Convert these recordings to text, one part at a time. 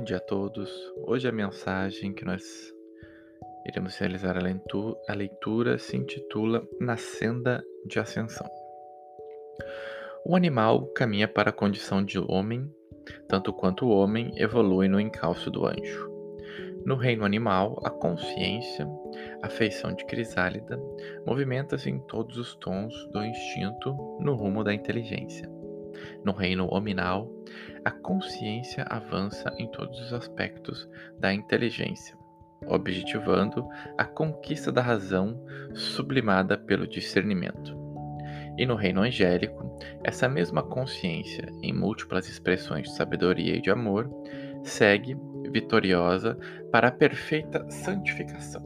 Bom dia a todos. Hoje a mensagem que nós iremos realizar a leitura se intitula Na Senda de Ascensão. O animal caminha para a condição de homem, tanto quanto o homem evolui no encalço do anjo. No reino animal, a consciência, a feição de crisálida, movimenta-se em todos os tons do instinto no rumo da inteligência. No reino hominal, a consciência avança em todos os aspectos da inteligência, objetivando a conquista da razão sublimada pelo discernimento. E no reino angélico, essa mesma consciência, em múltiplas expressões de sabedoria e de amor, segue vitoriosa para a perfeita santificação,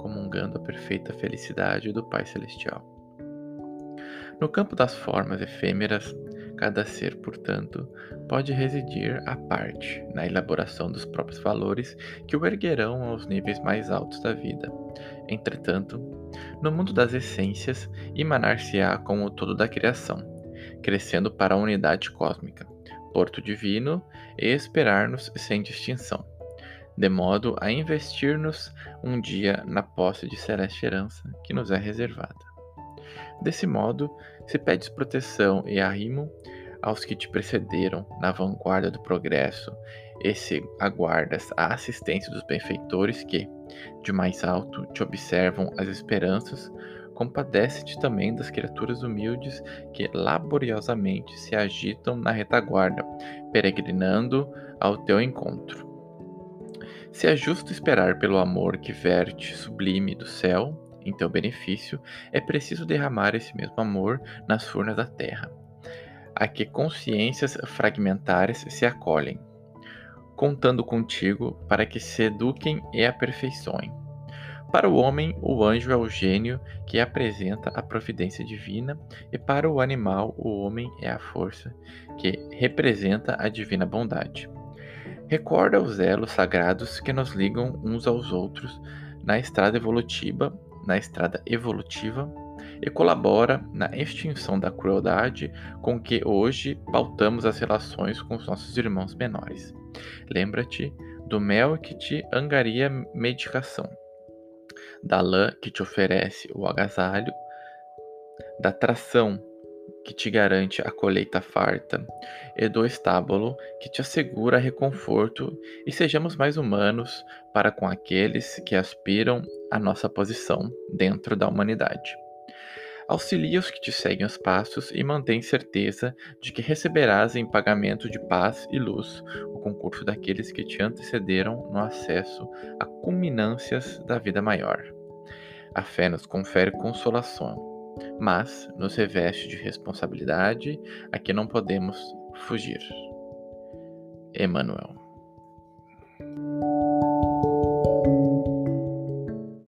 comungando a perfeita felicidade do Pai Celestial. No campo das formas efêmeras, cada ser, portanto, pode residir à parte na elaboração dos próprios valores que o erguerão aos níveis mais altos da vida. Entretanto, no mundo das essências, emanar-se-á com o todo da criação, crescendo para a unidade cósmica, porto divino, e esperar-nos sem distinção, de modo a investir-nos um dia na posse de celeste herança que nos é reservada. Desse modo, se pedes proteção e arrimo aos que te precederam na vanguarda do progresso, e se aguardas a assistência dos benfeitores que, de mais alto, te observam as esperanças, compadece-te também das criaturas humildes que laboriosamente se agitam na retaguarda, peregrinando ao teu encontro. Se é justo esperar pelo amor que verte sublime do céu, em teu benefício, é preciso derramar esse mesmo amor nas furnas da terra, a que consciências fragmentares se acolhem, contando contigo para que se eduquem e aperfeiçoem. Para o homem, o anjo é o gênio que apresenta a providência divina, e para o animal, o homem é a força que representa a divina bondade. Recorda os elos sagrados que nos ligam uns aos outros na estrada evolutiva e colabora na extinção da crueldade com que hoje pautamos as relações com os nossos irmãos menores. Lembra-te do mel que te angaria medicação, da lã que te oferece o agasalho, da tração que te garante a colheita farta e do estábulo que te assegura reconforto, e sejamos mais humanos para com aqueles que aspiram à nossa posição dentro da humanidade. Auxilia os que te seguem os passos e mantém certeza de que receberás em pagamento de paz e luz o concurso daqueles que te antecederam no acesso a culminâncias da vida maior. A fé nos confere consolação, mas nos reveste de responsabilidade a que não podemos fugir. Emmanuel.